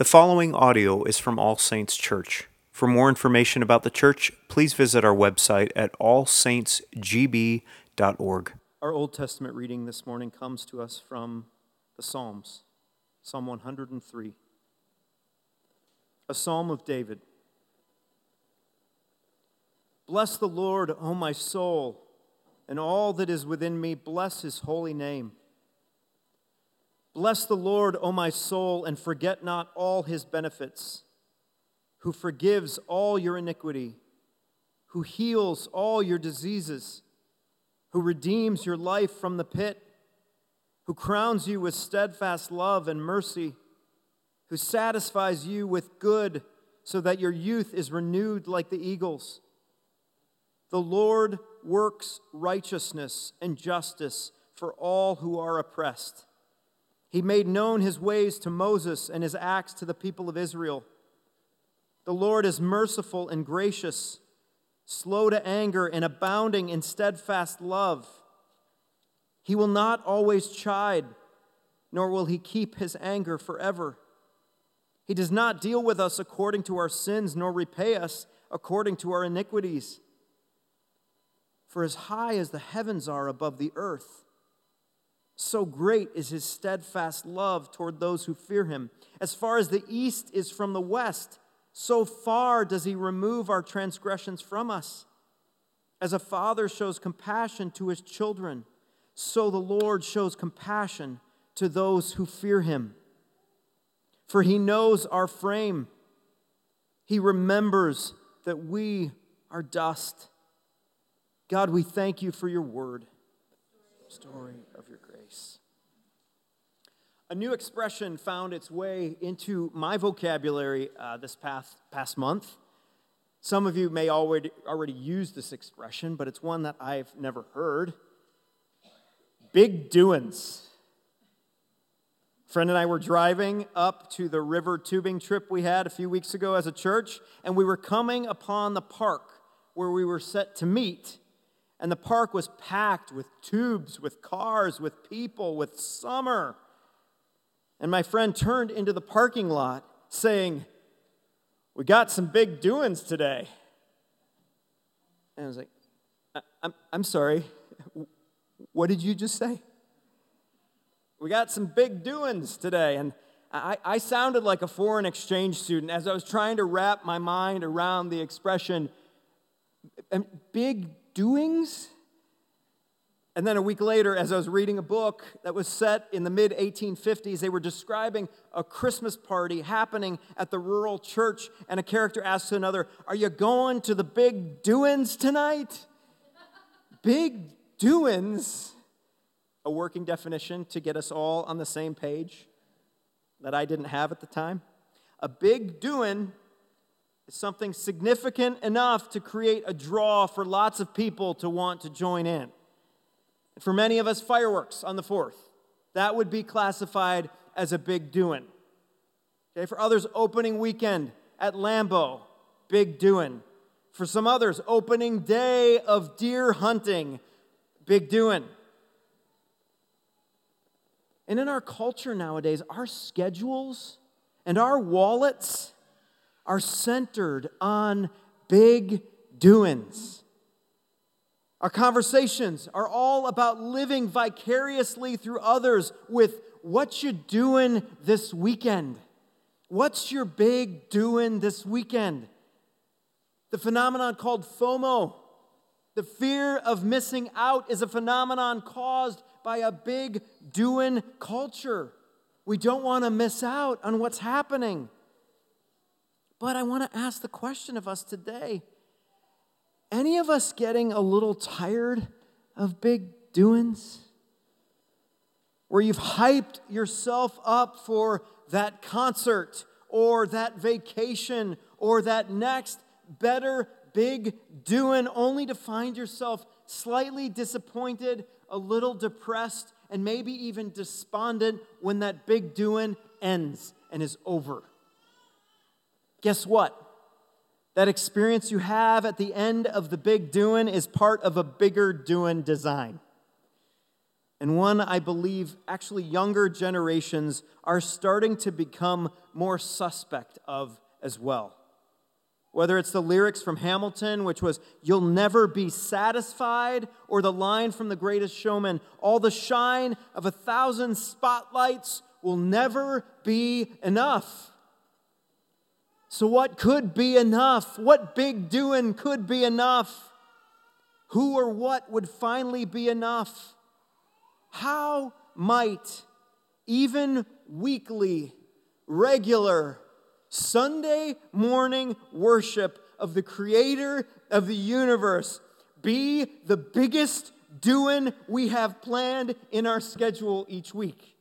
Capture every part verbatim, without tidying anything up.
The following audio is from All Saints Church. For more information about the church, please visit our website at all saints g b dot org. Our Old Testament reading this morning comes to us from the Psalms, Psalm one hundred three, a psalm of David. Bless the Lord, O my soul, and all that is within me, bless his holy name. Bless the Lord, O my soul, and forget not all his benefits, who forgives all your iniquity, who heals all your diseases, who redeems your life from the pit, who crowns you with steadfast love and mercy, who satisfies you with good so that your youth is renewed like the eagles. The Lord works righteousness and justice for all who are oppressed. He made known his ways to Moses and his acts to the people of Israel. The Lord is merciful and gracious, slow to anger and abounding in steadfast love. He will not always chide, nor will he keep his anger forever. He does not deal with us according to our sins, nor repay us according to our iniquities. For as high as the heavens are above the earth, so great is his steadfast love toward those who fear him. As far as the east is from the west, so far does he remove our transgressions from us. As a father shows compassion to his children, so the Lord shows compassion to those who fear him. For he knows our frame. He remembers that we are dust. God, we thank you for your word. Story of your grace. A new expression found its way into my vocabulary uh, this past, past month. Some of you may already, already use this expression, but it's one that I've never heard. Big doin's. A friend and I were driving up to the river tubing trip we had a few weeks ago as a church, and we were coming upon the park where we were set to meet. And the park was packed with tubes, with cars, with people, with summer. And my friend turned into the parking lot saying, "We got some big doings today." And I was like, I- I'm-, I'm sorry, what did you just say? We got some big doings today. And I-, I sounded like a foreign exchange student as I was trying to wrap my mind around the expression, big doings? And then a week later, as I was reading a book that was set in the mid eighteen fifties, they were describing a Christmas party happening at the rural church, and a character asks another, "Are you going to the big doings tonight?" Big doings? A working definition to get us all on the same page that I didn't have at the time. A big doing is something significant enough to create a draw for lots of people to want to join in. For many of us, fireworks on the fourth. That would be classified as a big doing. Okay, for others, opening weekend at Lambeau, big doing. For some others, opening day of deer hunting, big doing. And in our culture nowadays, our schedules and our wallets are centered on big doings. Our conversations are all about living vicariously through others with what you doing this weekend. What's your big doing this weekend? The phenomenon called FOMO, the fear of missing out, is a phenomenon caused by a big doing culture. We don't want to miss out on what's happening. But I want to ask the question of us today. Any of us getting a little tired of big doings? Where you've hyped yourself up for that concert or that vacation or that next better big doing only to find yourself slightly disappointed, a little depressed, and maybe even despondent when that big doing ends and is over. Guess what? That experience you have at the end of the big doing is part of a bigger doing design. and one I believe actually younger generations are starting to become more suspect of as well. Whether it's the lyrics from Hamilton, which was, "You'll never be satisfied," or the line from The Greatest Showman, "All the shine of a thousand spotlights will never be enough." So what could be enough? What big doing could be enough? Who or what would finally be enough? How might even weekly, regular, Sunday morning worship of the Creator of the universe be the biggest doing we have planned in our schedule each week?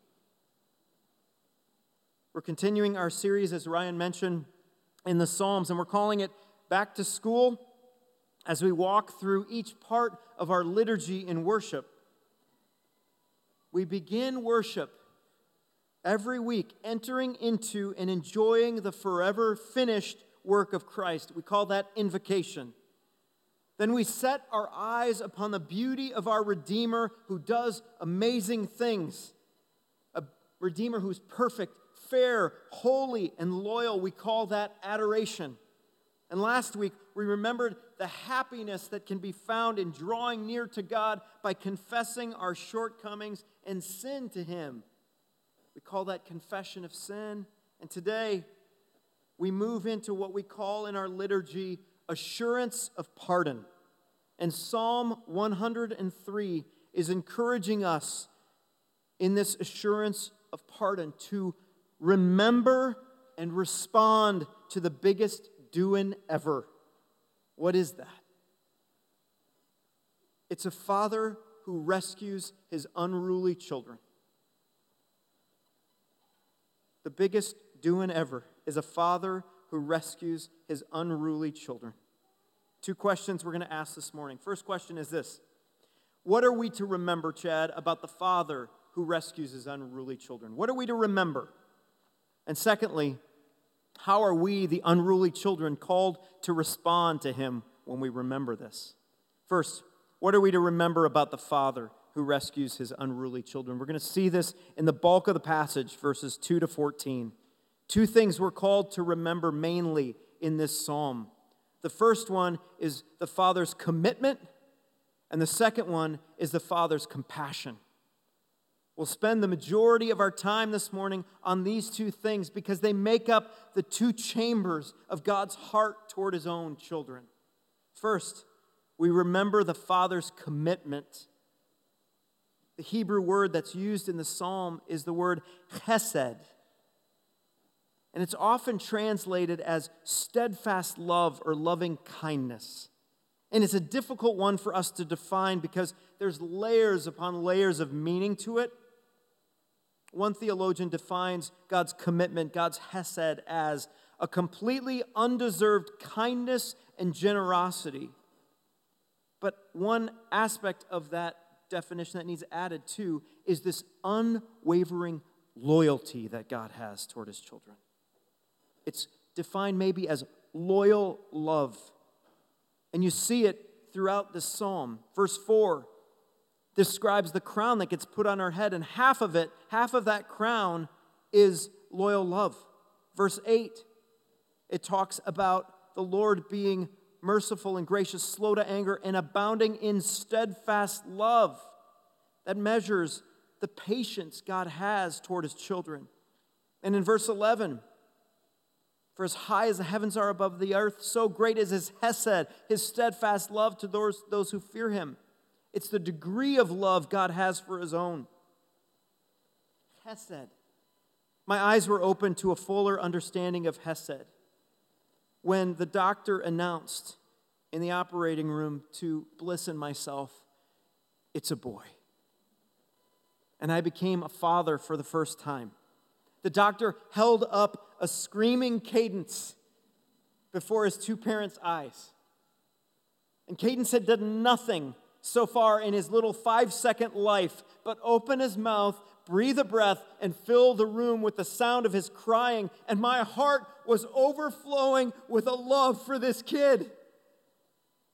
We're continuing our series, as Ryan mentioned, in the Psalms, and we're calling it Back to School as we walk through each part of our liturgy in worship. We begin worship every week, entering into and enjoying the forever finished work of Christ. We call that invocation. Then we set our eyes upon the beauty of our Redeemer who does amazing things. A Redeemer who's perfect, fair, holy, and loyal. We call that adoration. And last week, we remembered the happiness that can be found in drawing near to God by confessing our shortcomings and sin to Him. We call that confession of sin. And today, we move into what we call in our liturgy assurance of pardon. And Psalm one hundred three is encouraging us in this assurance of pardon to remember and respond to the biggest doing ever. What is that? It's a father who rescues his unruly children. The biggest doing ever is a father who rescues his unruly children. Two questions we're going to ask this morning. First question is this: what are we to remember, Chad, about the father who rescues his unruly children? What are we to remember? And secondly, how are we, the unruly children, called to respond to him when we remember this? First, what are we to remember about the father who rescues his unruly children? We're going to see this in the bulk of the passage, verses two to fourteen. Two things we're called to remember mainly in this psalm. The first one is the Father's commitment, and the second one is the Father's compassion. We'll spend the majority of our time this morning on these two things because they make up the two chambers of God's heart toward his own children. First, we remember the Father's commitment. The Hebrew word that's used in the psalm is the word chesed. And it's often translated as steadfast love or loving kindness. And it's a difficult one for us to define because there's layers upon layers of meaning to it. One theologian defines God's commitment, God's chesed, as a completely undeserved kindness and generosity. But one aspect of that definition that needs added to is this unwavering loyalty that God has toward his children. It's defined maybe as loyal love. And you see it throughout this psalm. Verse four describes the crown that gets put on our head, and half of it, half of that crown is loyal love. Verse eight, it talks about the Lord being merciful and gracious, slow to anger, and abounding in steadfast love that measures the patience God has toward his children. And in verse eleven, for as high as the heavens are above the earth, so great is his chesed, his steadfast love to those, those who fear him. It's the degree of love God has for his own. Chesed. My eyes were open to a fuller understanding of chesed when the doctor announced in the operating room to Bliss and myself, "It's a boy." And I became a father for the first time. The doctor held up a screaming Cadence before his two parents' eyes. And Cadence had done nothing so far in his little five-second life but open his mouth, breathe a breath, and fill the room with the sound of his crying. And my heart was overflowing with a love for this kid.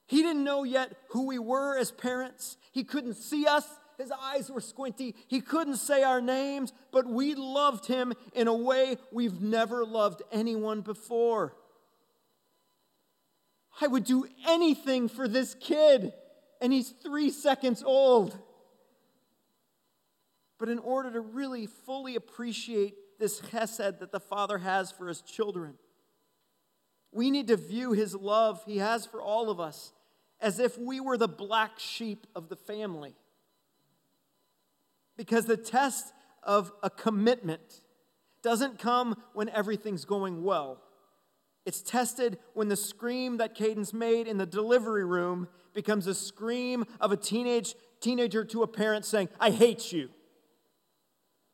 He didn't know yet who we were as parents. He couldn't see us. His eyes were squinty. He couldn't say our names, but we loved him in a way we've never loved anyone before. I would do anything for this kid, and he's three seconds old. But in order to really fully appreciate this chesed that the Father has for his children, we need to view his love he has for all of us as if we were the black sheep of the family. Because the test of a commitment doesn't come when everything's going well. It's tested when the scream that Cadence made in the delivery room becomes a scream of a teenage teenager to a parent saying, "I hate you."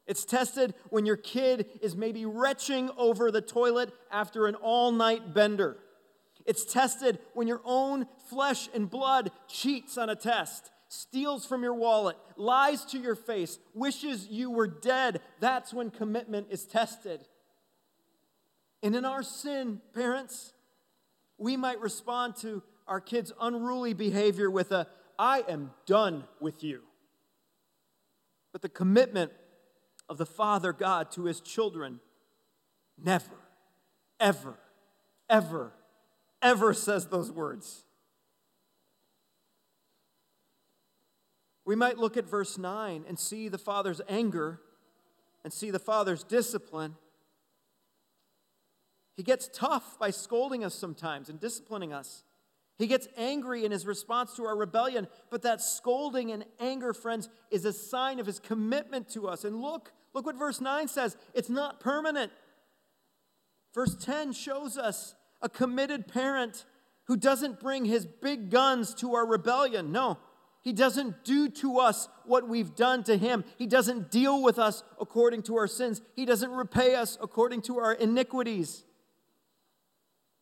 It's tested when your kid is maybe retching over the toilet after an all-night bender. It's tested when your own flesh and blood cheats on a test, steals from your wallet, lies to your face, wishes you were dead. That's when commitment is tested. And in our sin, parents, we might respond to our kids' unruly behavior with a, "I am done with you." But the commitment of the Father God to his children never, ever, ever, ever says those words. We might look at verse nine and see the Father's anger and see the Father's discipline. He gets tough by scolding us sometimes and disciplining us. He gets angry in his response to our rebellion, but that scolding and anger, friends, is a sign of his commitment to us. And look, look what verse nine says. It's not permanent. Verse ten shows us a committed parent who doesn't bring his big guns to our rebellion. No, he doesn't do to us what we've done to him. He doesn't deal with us according to our sins. He doesn't repay us according to our iniquities.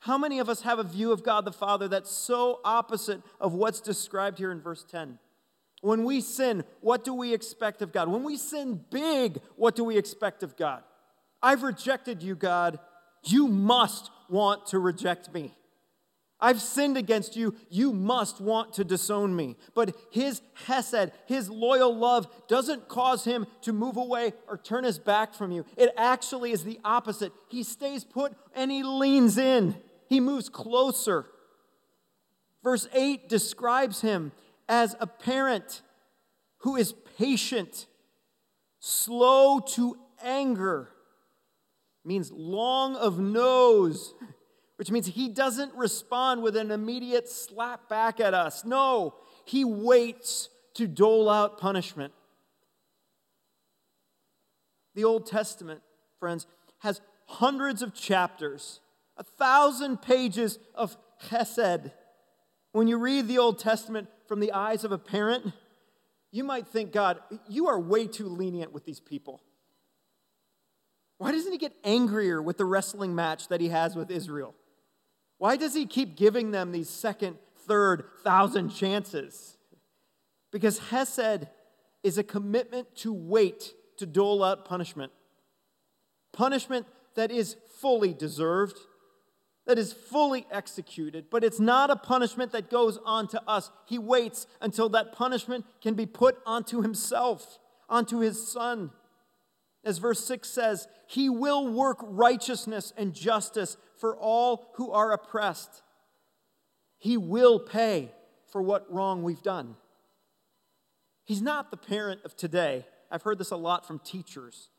How many of us have a view of God the Father that's so opposite of what's described here in verse ten? When we sin, what do we expect of God? When we sin big, what do we expect of God? I've rejected you, God. You must want to reject me. I've sinned against you. You must want to disown me. But his chesed, his loyal love, doesn't cause him to move away or turn his back from you. It actually is the opposite. He stays put and he leans in. He moves closer. Verse eight describes him as a parent who is patient, slow to anger, means long of nose, which means he doesn't respond with an immediate slap back at us. No, he waits to dole out punishment. The Old Testament, friends, has hundreds of chapters, a thousand pages of chesed. When you read the Old Testament from the eyes of a parent, you might think, God, you are way too lenient with these people. Why doesn't he get angrier with the wrestling match that he has with Israel? Why does he keep giving them these second, third, thousand chances? Because chesed is a commitment to wait to dole out punishment. Punishment that is fully deserved, that is fully executed, but it's not a punishment that goes on to us. He waits until that punishment can be put onto himself, onto his son. As verse six says, he will work righteousness and justice for all who are oppressed. He will pay for what wrong we've done. He's not the parent of today. I've heard this a lot from teachers.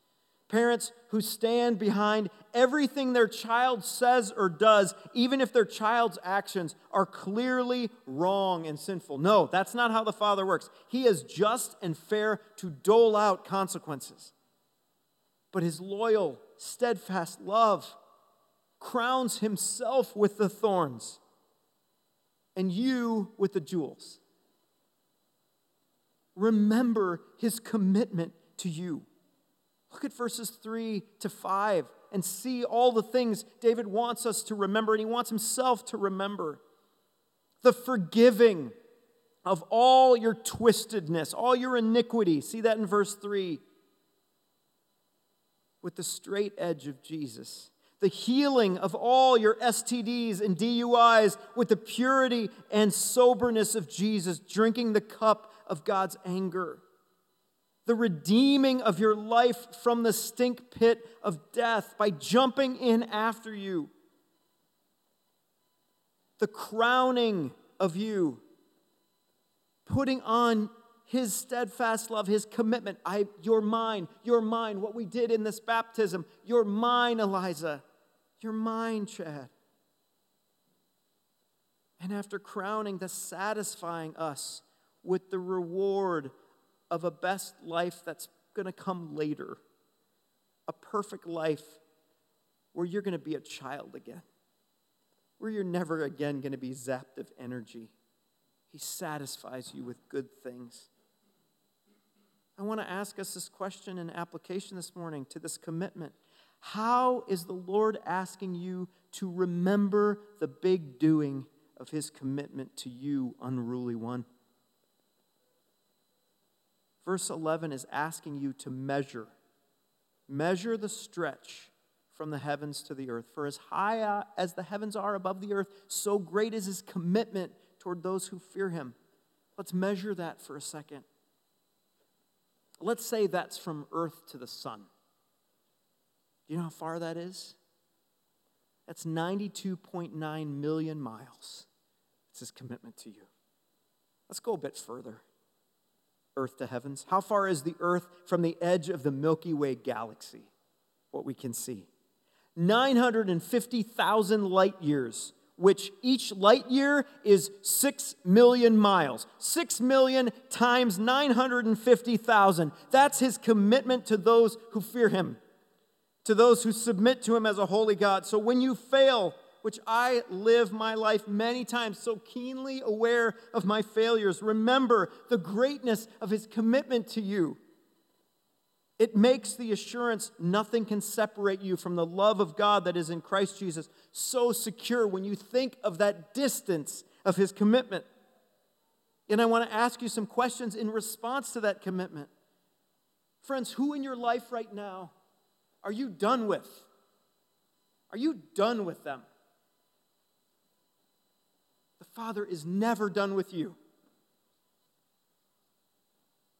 Parents who stand behind everything their child says or does, even if their child's actions are clearly wrong and sinful. No, that's not how the Father works. He is just and fair to dole out consequences. But his loyal, steadfast love crowns himself with the thorns and you with the jewels. Remember his commitment to you. Look at verses three to five and see all the things David wants us to remember, and he wants himself to remember. The forgiving of all your twistedness, all your iniquity. See that in verse three. With the straight edge of Jesus. The healing of all your S T Ds and D U Is with the purity and soberness of Jesus, drinking the cup of God's anger. the redeeming of your life from the stink pit of death by jumping in after you, the crowning of you, putting on his steadfast love, his commitment. I, you're mine, you're mine, what we did in this baptism. You're mine, Eliza. You're mine, Chad. And after crowning, the satisfying us with the reward of a best life that's going to come later, a perfect life where you're going to be a child again, where you're never again going to be zapped of energy. He satisfies you with good things. I want to ask us this question in application this morning to this commitment. How is the Lord asking you to remember the big doing of his commitment to you, unruly one? Verse eleven is asking you to measure. Measure the stretch from the heavens to the earth. For as high as the heavens are above the earth, so great is his commitment toward those who fear him. Let's measure that for a second. Let's say that's from earth to the sun. Do you know how far that is? That's ninety-two point nine million miles. It's his commitment to you. Let's go a bit further. Earth to heavens. How far is the earth from the edge of the Milky Way galaxy? What we can see. nine hundred fifty thousand light years, which each light year is six million miles. six million times nine hundred fifty thousand. That's his commitment to those who fear him, to those who submit to him as a holy God. So when you fail, which I live my life many times so keenly aware of my failures, remember the greatness of his commitment to you. It makes the assurance nothing can separate you from the love of God that is in Christ Jesus so secure when you think of that distance of his commitment. And I want to ask you some questions in response to that commitment. Friends, who in your life right now are you done with? Are you done with them? The Father is never done with you.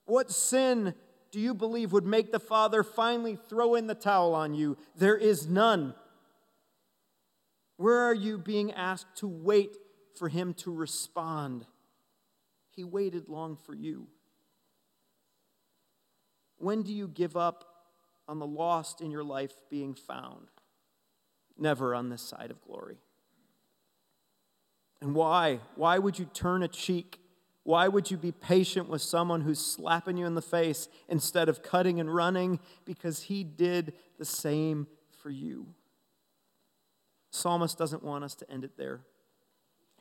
What sin do you believe would make the Father finally throw in the towel on you? There is none. Where are you being asked to wait for him to respond? He waited long for you. When do you give up on the lost in your life being found? Never on this side of glory. And why? Why would you turn a cheek? Why would you be patient with someone who's slapping you in the face instead of cutting and running? Because he did the same for you. Psalmist doesn't want us to end it there.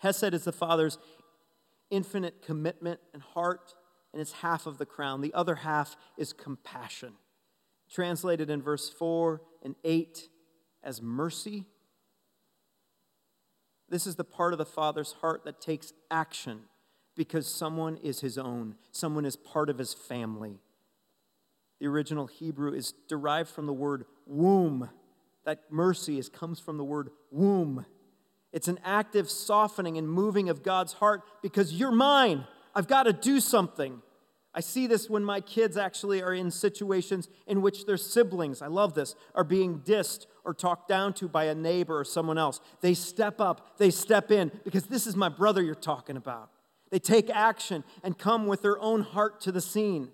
Chesed is the Father's infinite commitment and heart, and it's half of the crown. The other half is compassion. Translated in verse four and eight as mercy. This is the part of the Father's heart that takes action because someone is his own. Someone is part of his family. The original Hebrew is derived from the word womb. That mercy is, comes from the word womb. It's an active softening and moving of God's heart because you're mine. I've got to do something. I see this when my kids actually are in situations in which their siblings, I love this, are being dissed or talked down to by a neighbor or someone else. They step up, they step in, because this is my brother you're talking about. They take action and come with their own heart to the scene.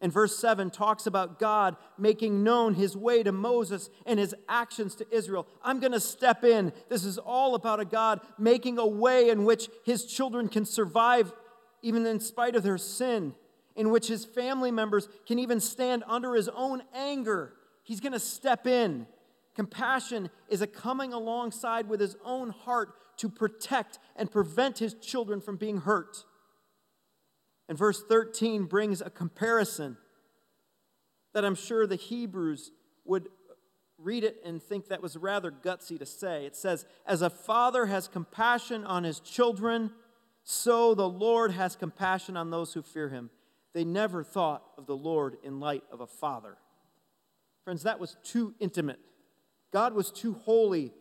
And verse seven talks about God making known his way to Moses and his actions to Israel. I'm going to step in. This is all about a God making a way in which his children can survive even in spite of their sin, in which his family members can even stand under his own anger. He's going to step in. Compassion is a coming alongside with his own heart to protect and prevent his children from being hurt. And verse thirteen brings a comparison that I'm sure the Hebrews would read it and think that was rather gutsy to say. It says, "As a father has compassion on his children, so the Lord has compassion on those who fear him." They never thought of the Lord in light of a father. Friends, that was too intimate. God was too holy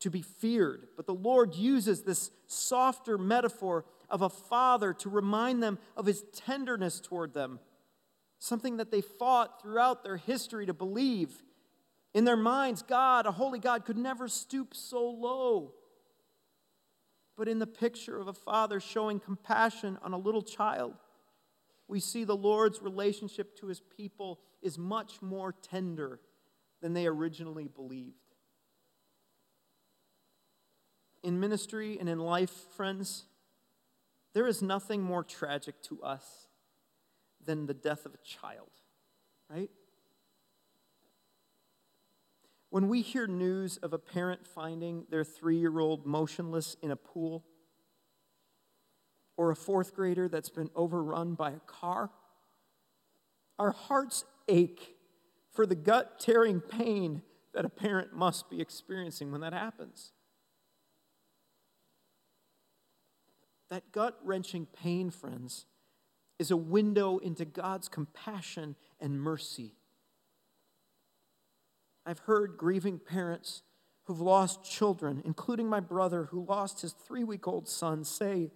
to be feared. But the Lord uses this softer metaphor of a father to remind them of his tenderness toward them. something that they fought throughout their history to believe. In their minds, God, a holy God, could never stoop so low. But in the picture of a father showing compassion on a little child, we see the Lord's relationship to his people is much more tender than they originally believed. In ministry and in life, friends, there is nothing more tragic to us than the death of a child, right? When we hear news of a parent finding their three-year-old motionless in a pool, or a fourth grader that's been overrun by a car, our hearts ache for the gut-tearing pain that a parent must be experiencing when that happens. That gut-wrenching pain, friends, is a window into God's compassion and mercy. I've heard grieving parents who've lost children, including my brother who lost his three-week-old son, say,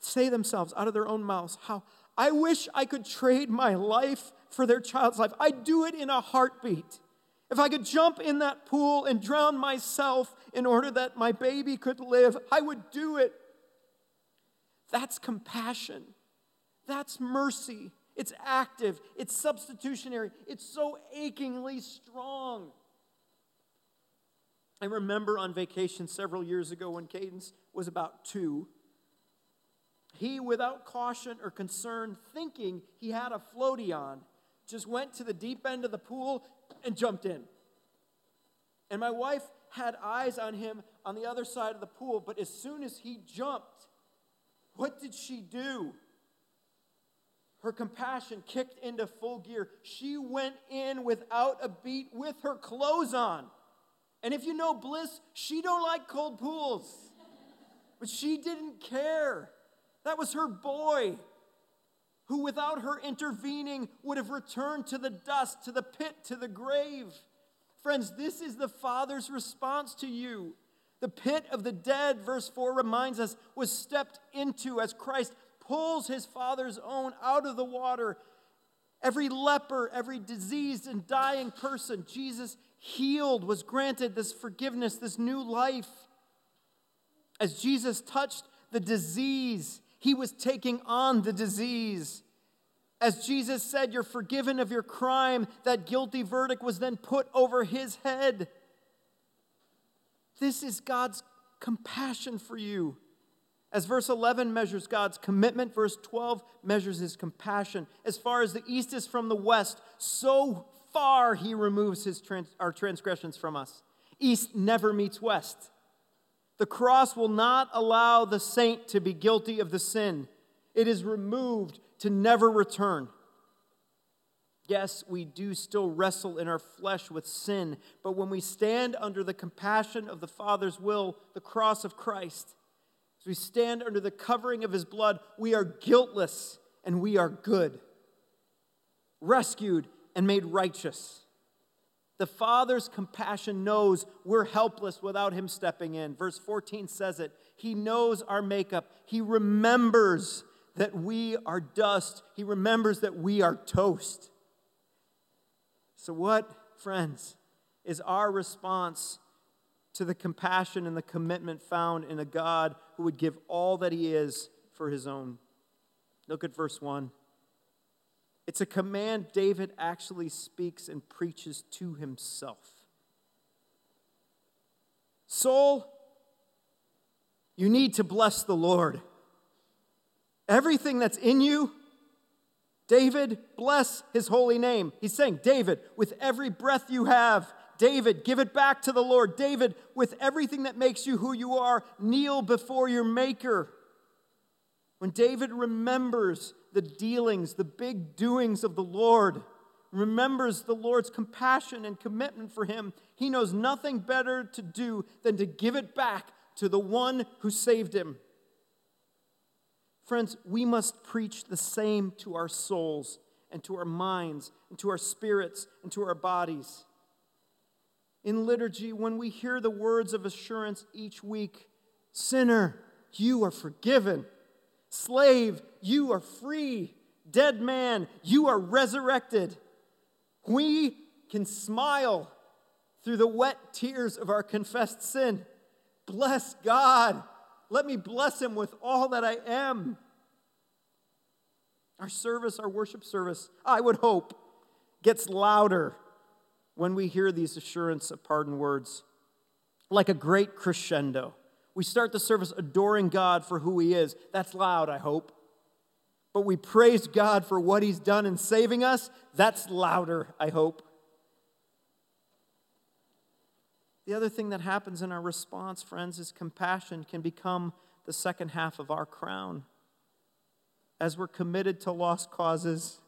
say themselves out of their own mouths, how I wish I could trade my life for their child's life. I'd do it in a heartbeat. If I could jump in that pool and drown myself in order that my baby could live, I would do it. That's compassion. That's mercy. It's active. It's substitutionary. It's so achingly strong. I remember on vacation several years ago when Cadence was about two, he, without caution or concern, thinking he had a floaty on, just went to the deep end of the pool and jumped in. And my wife had eyes on him on the other side of the pool, but as soon as he jumped, what did she do? Her compassion kicked into full gear. She went in without a beat with her clothes on. And if you know Bliss, she don't like cold pools. But she didn't care. That was her boy, who without her intervening would have returned to the dust, to the pit, to the grave. Friends, this is the Father's response to you. The pit of the dead, verse four reminds us, was stepped into as Christ pulls his Father's own out of the water. Every leper, every diseased and dying person, Jesus healed, was granted this forgiveness, this new life. As Jesus touched the disease, he was taking on the disease. As Jesus said, you're forgiven of your crime, that guilty verdict was then put over his head. This is God's compassion for you. As verse eleven measures God's commitment, verse twelve measures his compassion. As far as the east is from the west, so far he removes his trans- our transgressions from us. East never meets west. The cross will not allow the saint to be guilty of the sin. It is removed to never return. Yes, we do still wrestle in our flesh with sin, but when we stand under the compassion of the Father's will, the cross of Christ, as we stand under the covering of his blood, we are guiltless and we are good, rescued and made righteous. The Father's compassion knows we're helpless without him stepping in. Verse fourteen says it. He knows our makeup. He remembers that we are dust. He remembers that we are toast. So what, friends, is our response to the compassion and the commitment found in a God who would give all that he is for his own? Look at verse one. It's a command David actually speaks and preaches to himself. Soul, you need to bless the Lord. Everything that's in you, David, bless his holy name. He's saying, David, with every breath you have, David, give it back to the Lord. David, with everything that makes you who you are, kneel before your Maker. When David remembers the dealings, the big doings of the Lord, remembers the Lord's compassion and commitment for him, he knows nothing better to do than to give it back to the one who saved him. Friends, we must preach the same to our souls and to our minds and to our spirits and to our bodies. In liturgy, when we hear the words of assurance each week, sinner, you are forgiven. Slave, you are free. dead man, you are resurrected. We can smile through the wet tears of our confessed sin. Bless God. Let me bless him with all that I am. Our service, our worship service, I would hope, gets louder when we hear these assurance of pardon words. Like a great crescendo. We start the service adoring God for who he is. That's loud, I hope. But we praise God for what he's done in saving us. That's louder, I hope. The other thing that happens in our response, friends, is compassion can become the second half of our crown. As we're committed to lost causes,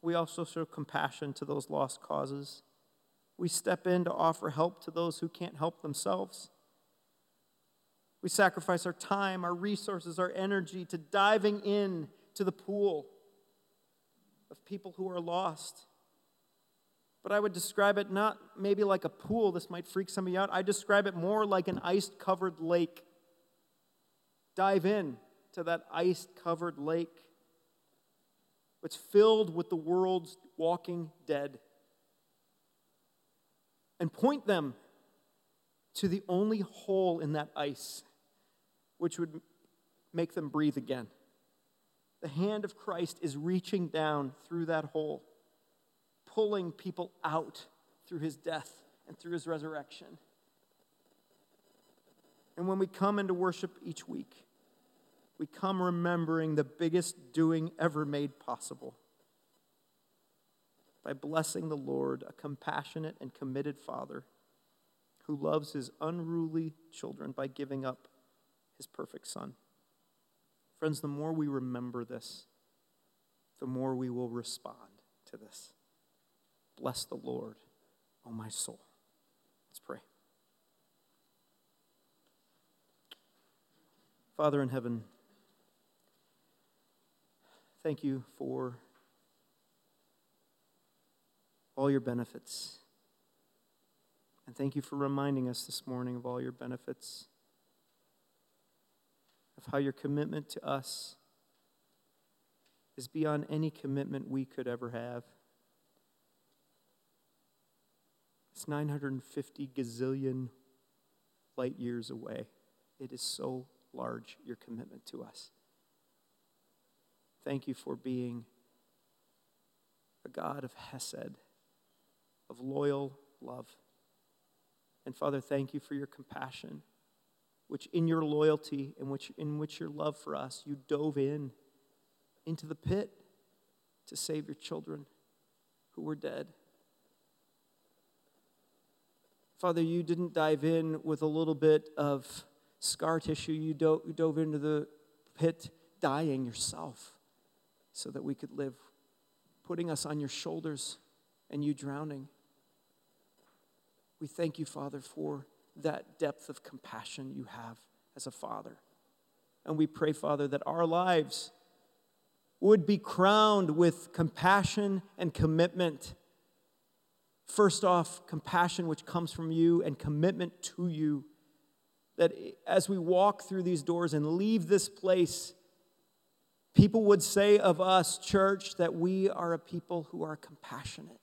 we also show compassion to those lost causes. We step in to offer help to those who can't help themselves. We sacrifice our time, our resources, our energy to diving in to the pool of people who are lost. But I would describe it not maybe like a pool. This might freak some of you out. I describe it more like an ice-covered lake. Dive in to that ice-covered lake. It's filled with the world's walking dead. And point them to the only hole in that ice which would make them breathe again. The hand of Christ is reaching down through that hole, pulling people out through his death and through his resurrection. And when we come into worship each week, we come remembering the biggest doing ever made possible by blessing the Lord, a compassionate and committed Father who loves his unruly children by giving up his perfect Son. Friends, the more we remember this, the more we will respond to this. Bless the Lord, O my soul. Let's pray. Father in heaven, thank you for all your benefits. And thank you for reminding us this morning of all your benefits, of how your commitment to us is beyond any commitment we could ever have. It's nine hundred fifty gazillion light years away. It is so large, your commitment to us. Thank you for being a God of chesed, of loyal love. And Father, thank you for your compassion, which in your loyalty and which in which your love for us, you dove in into the pit to save your children who were dead. Father, you didn't dive in with a little bit of scar tissue. You do- dove into the pit dying yourself so that we could live, putting us on your shoulders and you drowning. We thank you, Father, for that depth of compassion you have as a Father. And we pray, Father, that our lives would be crowned with compassion and commitment. First off, compassion which comes from you and commitment to you. That as we walk through these doors and leave this place, people would say of us, church, that we are a people who are compassionate.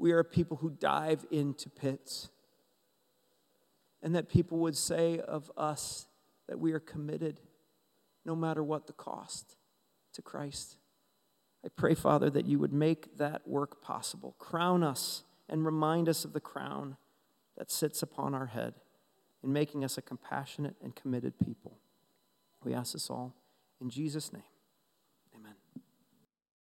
We are a people who dive into pits. And that people would say of us that we are committed, no matter what the cost, to Christ. I pray, Father, that you would make that work possible. Crown us and remind us of the crown that sits upon our head in making us a compassionate and committed people. We ask this all in Jesus' name.